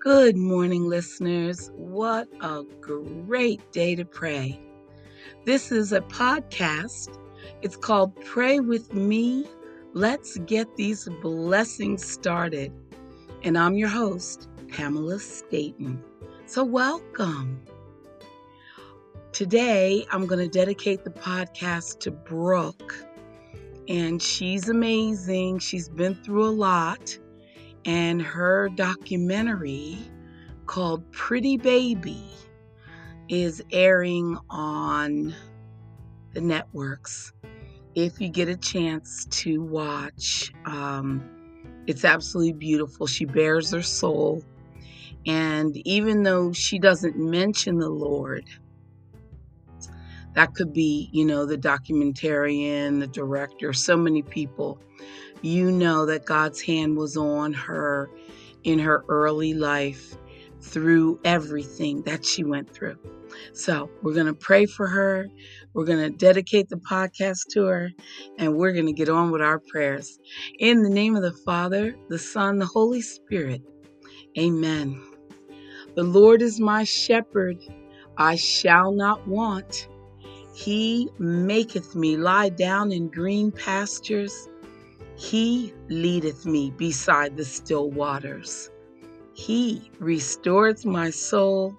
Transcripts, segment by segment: Good morning, listeners. What a great day to pray. This is a podcast. It's called Pray With Me. Let's get these blessings started. And I'm your host, Pamela Staton. So welcome. Today, I'm going to dedicate the podcast to Brooke. And she's amazing. She's been through a lot. And her documentary called Pretty Baby is airing on the networks. If you get a chance to watch, it's absolutely beautiful. She bears her soul. And even though she doesn't mention the Lord, that could be, the documentarian, the director, so many people. You know that God's hand was on her in her early life through everything that she went through. So we're going to pray for her. We're going to dedicate the podcast to her, and we're going to get on with our prayers. In the name of the Father, the Son, the Holy Spirit. Amen. The Lord is my shepherd. I shall not want. He maketh me lie down in green pastures. He leadeth me beside the still waters. He restoreth my soul.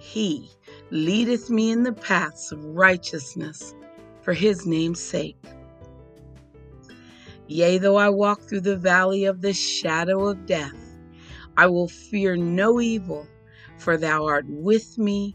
He leadeth me in the paths of righteousness for his name's sake. Yea, though I walk through the valley of the shadow of death, I will fear no evil, for thou art with me.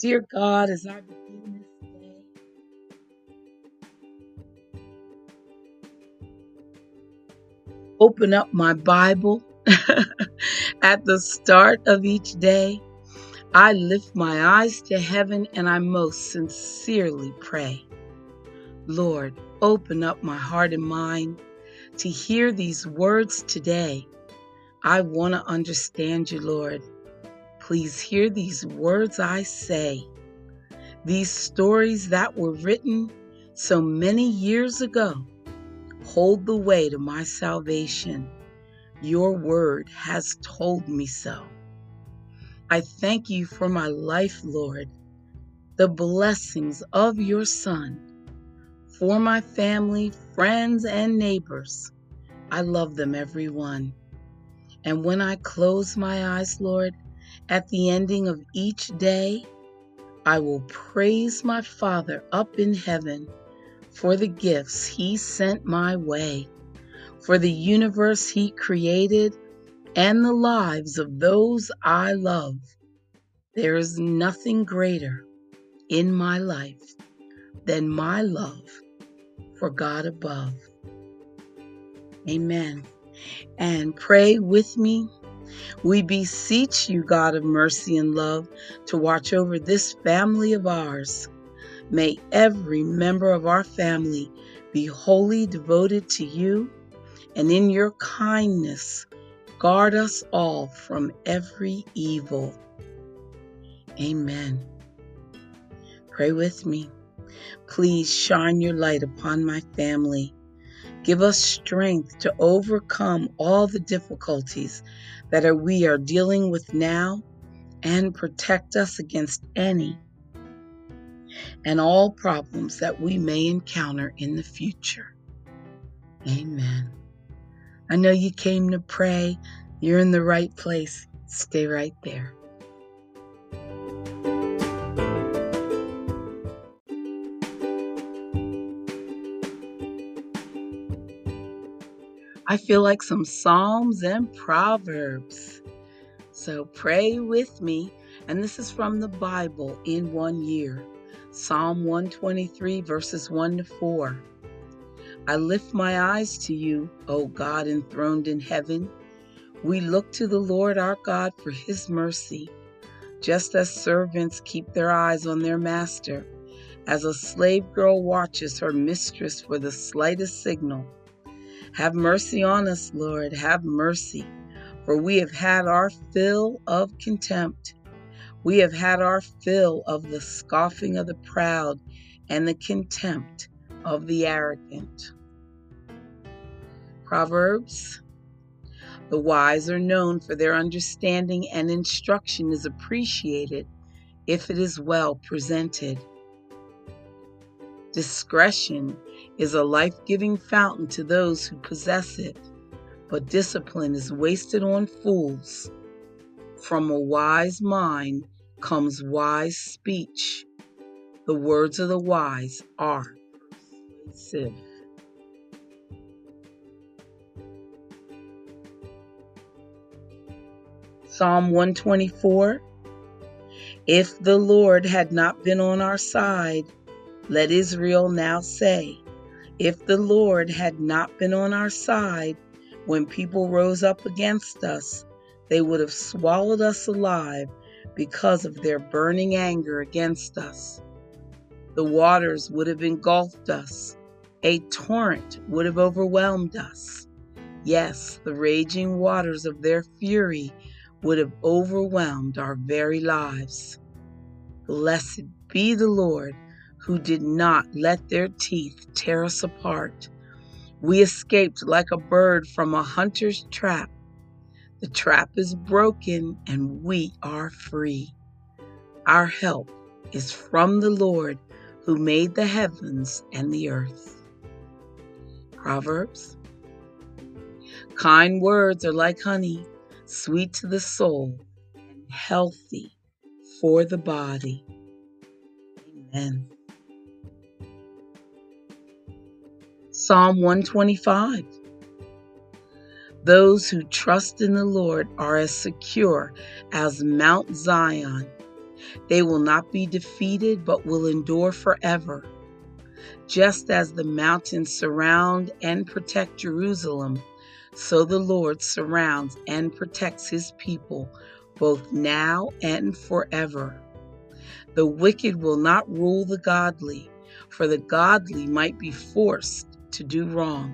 Dear God, as I begin this day, open up my Bible at the start of each day. I lift my eyes to heaven and I most sincerely pray. Lord, open up my heart and mind to hear these words today. I want to understand you, Lord. Please hear these words I say. These stories that were written so many years ago hold the way to my salvation. Your word has told me so. I thank you for my life, Lord, the blessings of your Son, for my family, friends, and neighbors. I love them, every one. And when I close my eyes, Lord, at the ending of each day, I will praise my Father up in heaven for the gifts he sent my way, for the universe he created, and the lives of those I love. There is nothing greater in my life than my love for God above. Amen. And pray with me. We beseech you, God of mercy and love, to watch over this family of ours. May every member of our family be wholly devoted to you, and in your kindness, guard us all from every evil. Amen. Pray with me. Please shine your light upon my family. Give us strength to overcome all the difficulties that we are dealing with now, and protect us against any and all problems that we may encounter in the future. Amen. I know you came to pray. You're in the right place. Stay right there. I feel like some Psalms and Proverbs. So pray with me. And this is from the Bible in 1 year. Psalm 123 verses 1-4. I lift my eyes to you, O God enthroned in heaven. We look to the Lord our God for his mercy, just as servants keep their eyes on their master, as a slave girl watches her mistress for the slightest signal. Have mercy on us, Lord, have mercy, for we have had our fill of contempt. We have had our fill of the scoffing of the proud and the contempt of the arrogant. Proverbs. The wise are known for their understanding, and instruction is appreciated if it is well presented. Discretion is a life-giving fountain to those who possess it, but discipline is wasted on fools. From a wise mind comes wise speech. The words of the wise are persuasive. Psalm 124. If the Lord had not been on our side, let Israel now say, if the Lord had not been on our side, when people rose up against us, they would have swallowed us alive because of their burning anger against us. The waters would have engulfed us. A torrent would have overwhelmed us. Yes, the raging waters of their fury would have overwhelmed our very lives. Blessed be the Lord, who did not let their teeth tear us apart. We escaped like a bird from a hunter's trap. The trap is broken and we are free. Our help is from the Lord, who made the heavens and the earth. Proverbs. Kind words are like honey, sweet to the soul and healthy for the body. Amen. Psalm 125. Those who trust in the Lord are as secure as Mount Zion. They will not be defeated, but will endure forever. Just as the mountains surround and protect Jerusalem, so the Lord surrounds and protects his people, both now and forever. The wicked will not rule the godly, for the godly might be forced to do wrong.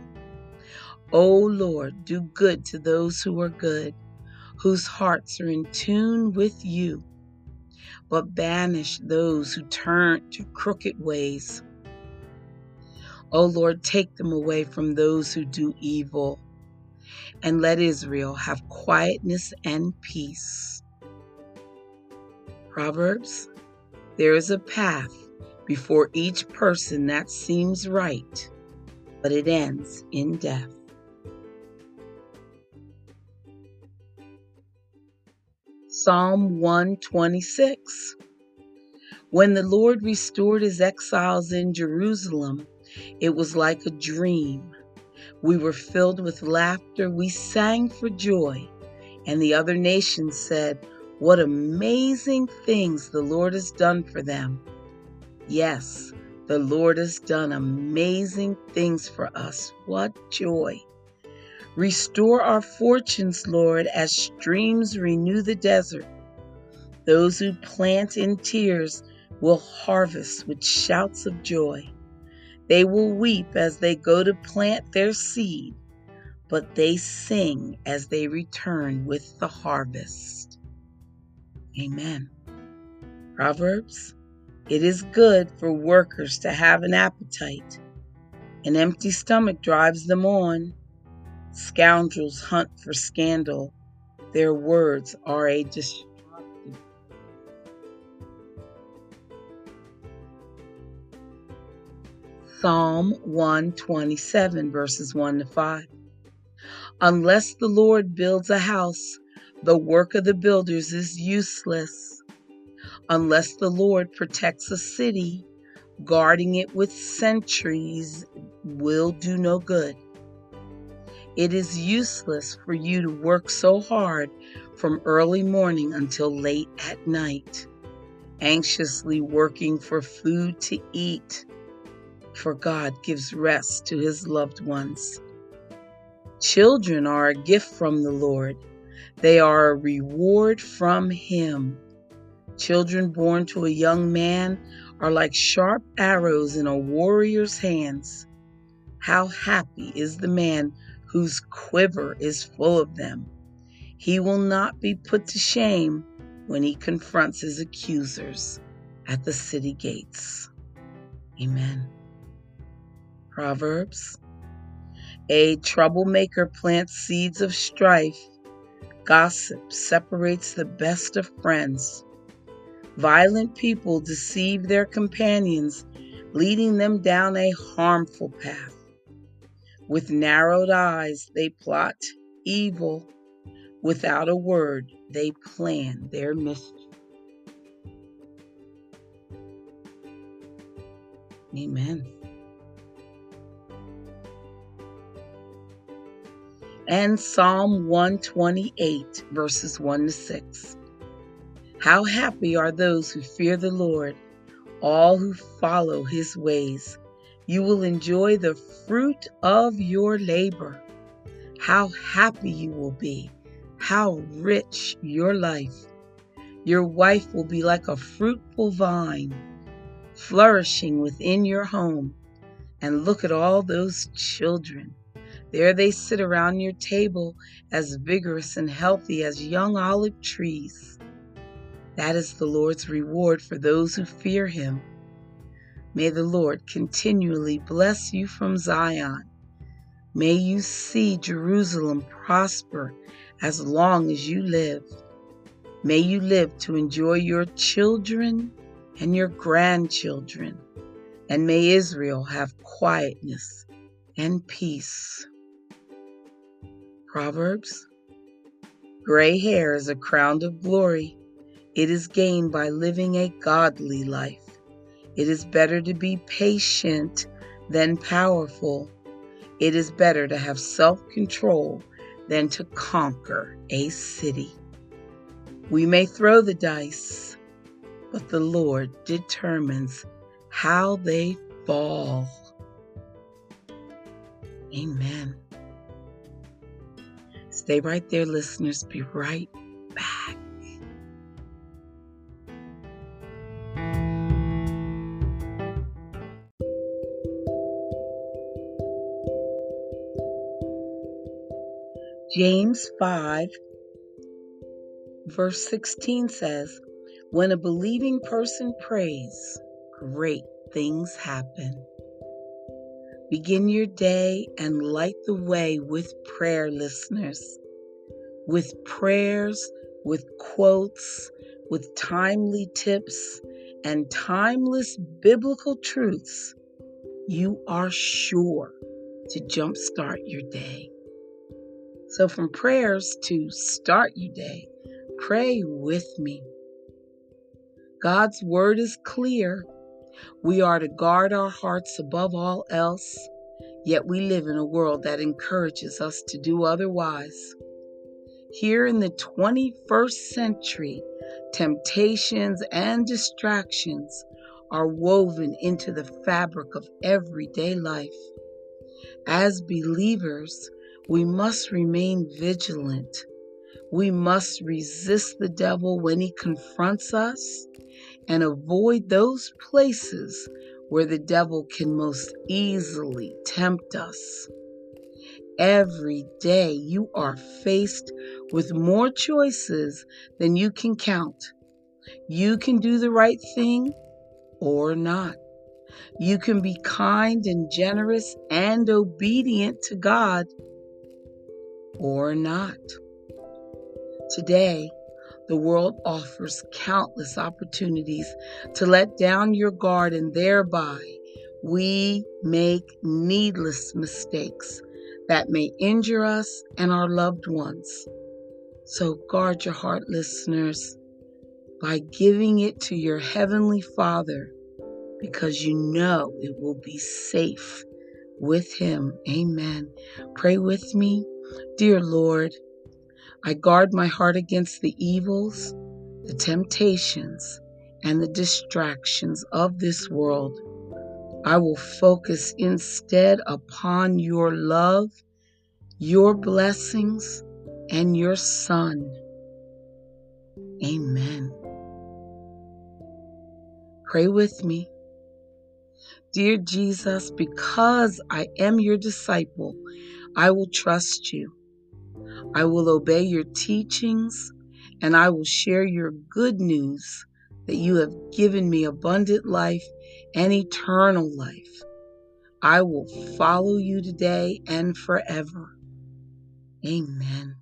O Lord, do good to those who are good, whose hearts are in tune with you, but banish those who turn to crooked ways. O Lord, take them away from those who do evil, and let Israel have quietness and peace. Proverbs. There is a path before each person that seems right, but it ends in death. Psalm 126. When the Lord restored his exiles in Jerusalem, it was like a dream. We were filled with laughter. We sang for joy. And the other nations said, what amazing things the Lord has done for them. Yes, the Lord has done amazing things for us. What joy! Restore our fortunes, Lord, as streams renew the desert. Those who plant in tears will harvest with shouts of joy. They will weep as they go to plant their seed, but they sing as they return with the harvest. Amen. Proverbs. It is good for workers to have an appetite. An empty stomach drives them on. Scoundrels hunt for scandal. Their words are a destructive. Psalm 127, verses 1 to 5. Unless the Lord builds a house, the work of the builders is useless. Unless the Lord protects a city, guarding it with sentries will do no good. It is useless for you to work so hard from early morning until late at night, anxiously working for food to eat, for God gives rest to his loved ones. Children are a gift from the Lord, They are a reward from him. Children born to a young man are like sharp arrows in a warrior's hands. How happy is the man whose quiver is full of them. He will not be put to shame when he confronts his accusers at the city gates. Amen. Proverbs. A troublemaker plants seeds of strife. Gossip separates the best of friends. Violent people deceive their companions, leading them down a harmful path. With narrowed eyes, they plot evil. Without a word, they plan their mischief. Amen. And Psalm 128, verses 1-6. How happy are those who fear the Lord, all who follow his ways. You will enjoy the fruit of your labor. How happy you will be. How rich your life. Your wife will be like a fruitful vine, flourishing within your home. And look at all those children. There they sit around your table, as vigorous and healthy as young olive trees. That is the Lord's reward for those who fear him. May the Lord continually bless you from Zion. May you see Jerusalem prosper as long as you live. May you live to enjoy your children and your grandchildren. And may Israel have quietness and peace. Proverbs. Gray hair is a crown of glory. It is gained by living a godly life. It is better to be patient than powerful. It is better to have self-control than to conquer a city. We may throw the dice, but the Lord determines how they fall. Amen. Stay right there, listeners. Be right back. James 5, verse 16 says, when a believing person prays, great things happen. Begin your day and light the way with prayer, listeners. With prayers, with quotes, with timely tips, and timeless biblical truths, you are sure to jumpstart your day. So from prayers to start your day, pray with me. God's word is clear. We are to guard our hearts above all else, yet we live in a world that encourages us to do otherwise. Here in the 21st century, temptations and distractions are woven into the fabric of everyday life. As believers, we must remain vigilant. We must resist the devil when he confronts us and avoid those places where the devil can most easily tempt us. Every day you are faced with more choices than you can count. You can do the right thing or not. You can be kind and generous and obedient to God or not. Today, the world offers countless opportunities to let down your guard, and thereby we make needless mistakes that may injure us and our loved ones. So guard your heart, listeners, by giving it to your Heavenly Father, because you know it will be safe with him. Amen. Pray with me. Dear Lord, I guard my heart against the evils, the temptations, and the distractions of this world. I will focus instead upon your love, your blessings, and your Son. Amen. Pray with me. Dear Jesus, because I am your disciple, I will trust you. I will obey your teachings, and I will share your good news that you have given me abundant life and eternal life. I will follow you today and forever. Amen.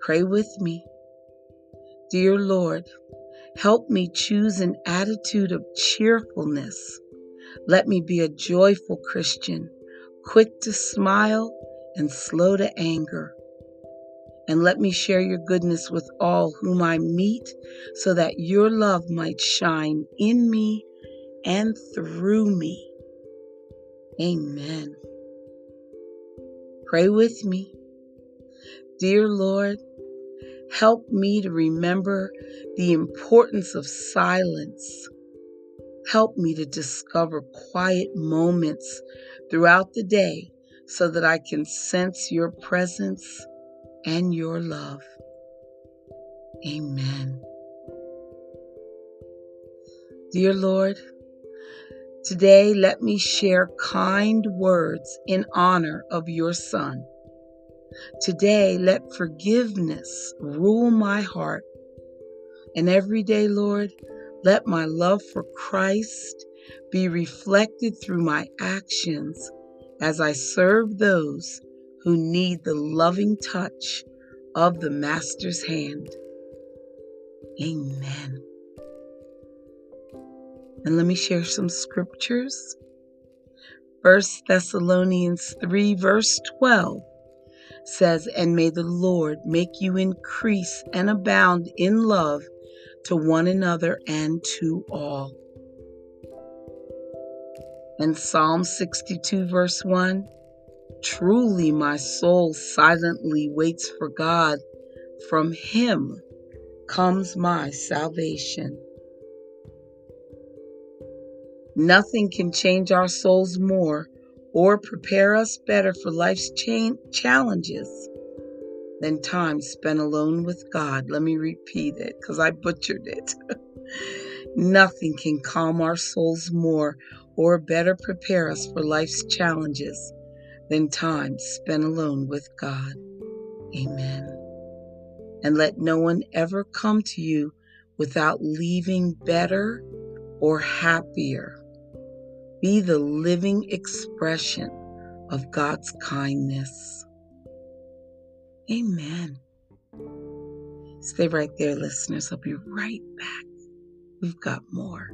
Pray with me. Dear Lord, help me choose an attitude of cheerfulness. Let me be a joyful Christian, quick to smile and slow to anger. And let me share your goodness with all whom I meet so that your love might shine in me and through me. Amen. Pray with me. Dear Lord, help me to remember the importance of silence. Help me to discover quiet moments throughout the day so that I can sense your presence and your love. Amen. Dear Lord, today let me share kind words in honor of your Son. Today let forgiveness rule my heart. And every day, Lord, let my love for Christ be reflected through my actions as I serve those who need the loving touch of the Master's hand. Amen. And let me share some scriptures. 1 Thessalonians 3 verse 12 says, "And may the Lord make you increase and abound in love to one another and to all." And Psalm 62 verse 1, "Truly my soul silently waits for God. From him comes my salvation." Nothing can change our souls more or prepare us better for life's challenges than time spent alone with God. Let me repeat it because I butchered it. Nothing can calm our souls more or better prepare us for life's challenges than time spent alone with God. Amen. And let no one ever come to you without leaving better or happier. Be the living expression of God's kindness. Amen. Stay right there, listeners. I'll be right back. We've got more.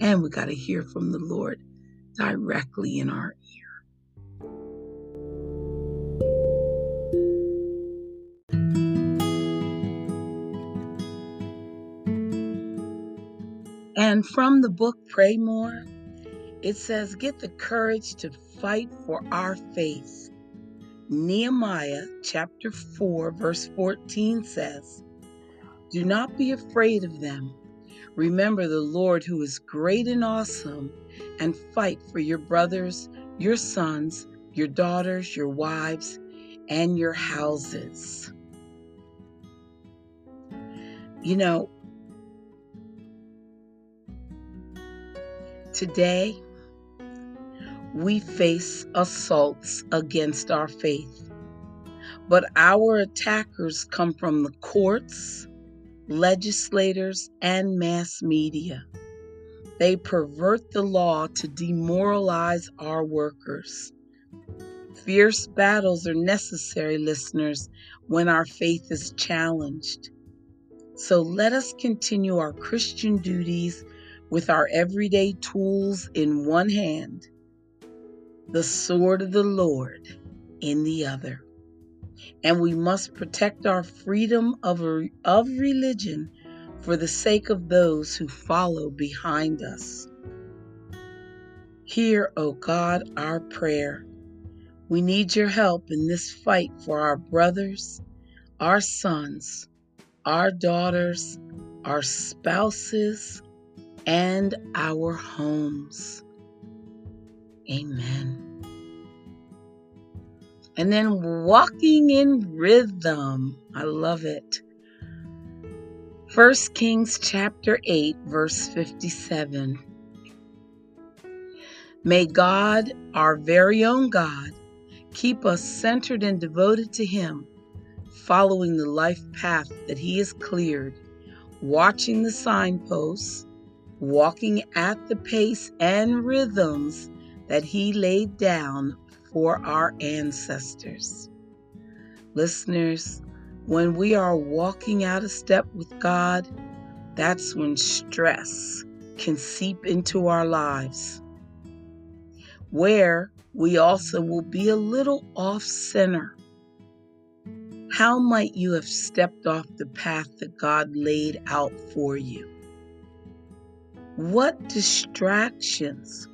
And we got to hear from the Lord directly in our ear. And from the book Pray More, it says, "Get the courage to fight for our faith." Nehemiah chapter 4 verse 14 says, "Do not be afraid of them. Remember the Lord who is great and awesome, and fight for your brothers, your sons, your daughters, your wives, and your houses." You know, today, we face assaults against our faith, but our attackers come from the courts, legislators, and mass media. They pervert the law to demoralize our workers. Fierce battles are necessary, listeners, when our faith is challenged. So let us continue our Christian duties with our everyday tools in one hand, the sword of the Lord in the other. And we must protect our freedom of religion for the sake of those who follow behind us. Hear, O God, our prayer. We need your help in this fight for our brothers, our sons, our daughters, our spouses, and our homes. Amen. And then walking in rhythm. I love it. 1 Kings chapter 8, verse 57. May God, our very own God, keep us centered and devoted to Him, following the life path that He has cleared, watching the signposts, walking at the pace and rhythms that He laid down for our ancestors. Listeners, when we are walking out of step with God, that's when stress can seep into our lives, where we also will be a little off center. How might you have stepped off the path that God laid out for you? What distractions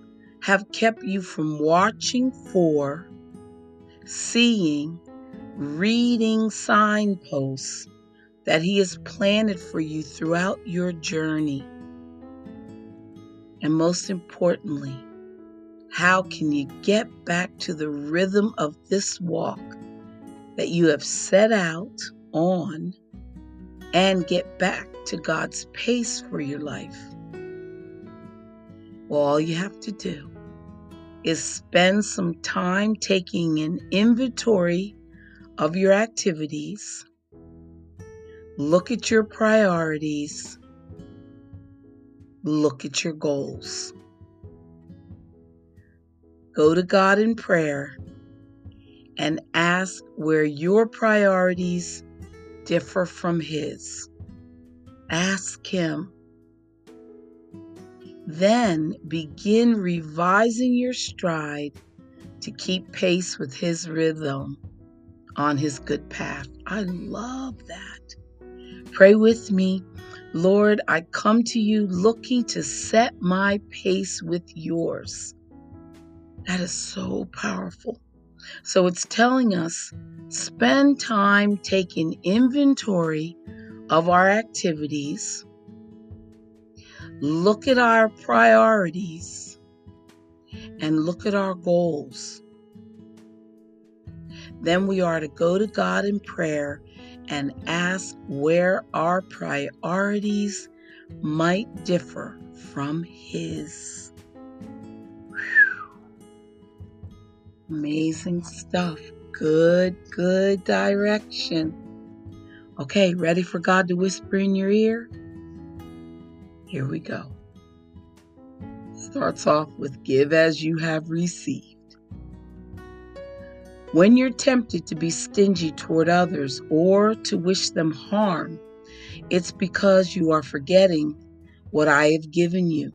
have kept you from watching for, seeing, reading signposts that He has planted for you throughout your journey? And most importantly, how can you get back to the rhythm of this walk that you have set out on and get back to God's pace for your life? Well, all you have to do is spend some time taking an inventory of your activities, look at your priorities, look at your goals. Go to God in prayer and ask where your priorities differ from His. Ask Him. Then begin revising your stride to keep pace with His rhythm on His good path. I love that. Pray with me. Lord, I come to You looking to set my pace with Yours. That is so powerful. So it's telling us, spend time taking inventory of our activities, look at our priorities, and look at our goals. Then we are to go to God in prayer and ask where our priorities might differ from His. Whew. Amazing stuff. Good direction. Okay, ready for God to whisper in your ear? Here we go. Starts off with give as you have received. When you're tempted to be stingy toward others or to wish them harm, it's because you are forgetting what I have given you,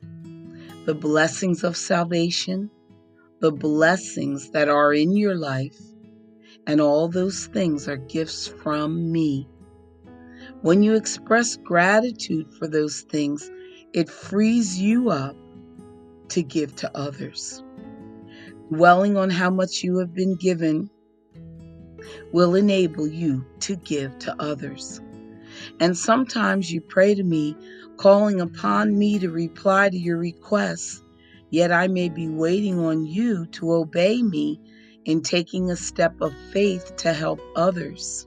the blessings of salvation, the blessings that are in your life, and all those things are gifts from Me. When you express gratitude for those things, it frees you up to give to others. Dwelling on how much you have been given will enable you to give to others. And sometimes you pray to Me, calling upon Me to reply to your requests, yet I may be waiting on you to obey Me in taking a step of faith to help others.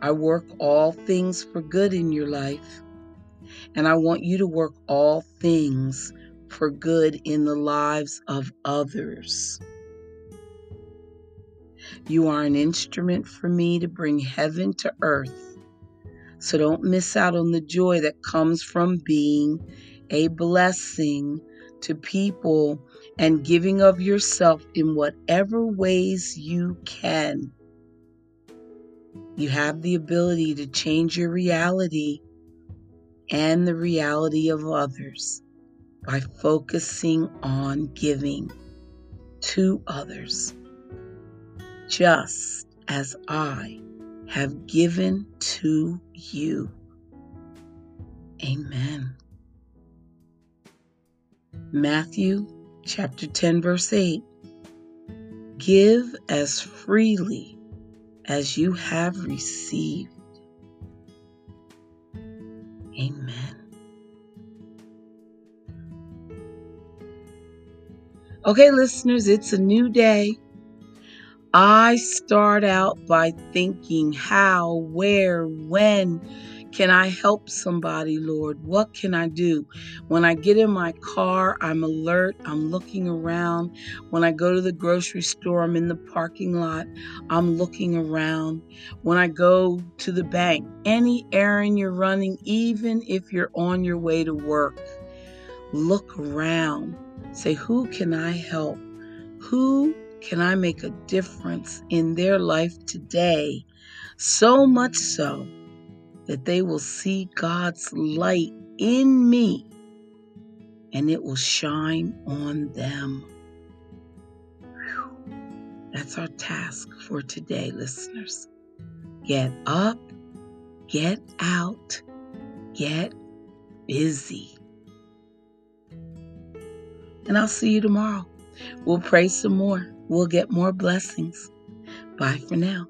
I work all things for good in your life, and I want you to work all things for good in the lives of others. You are an instrument for Me to bring heaven to earth, so don't miss out on the joy that comes from being a blessing to people and giving of yourself in whatever ways you can. You have the ability to change your reality and the reality of others by focusing on giving to others, just as I have given to you. Amen. Matthew chapter 10, verse 8. Give as freely as you have received. Amen. Okay, listeners, it's a new day, I start out by thinking how, where, when can I help somebody, Lord? What can I do? When I get in my car, I'm alert. I'm looking around. When I go to the grocery store, I'm in the parking lot. I'm looking around. When I go to the bank, any errand you're running, even if you're on your way to work, look around. Say, who can I help? Who can I make a difference in their life today? So much so that they will see God's light in me and it will shine on them. Whew. That's our task for today, listeners. Get up, get out, get busy. And I'll see you tomorrow. We'll pray some more. We'll get more blessings. Bye for now.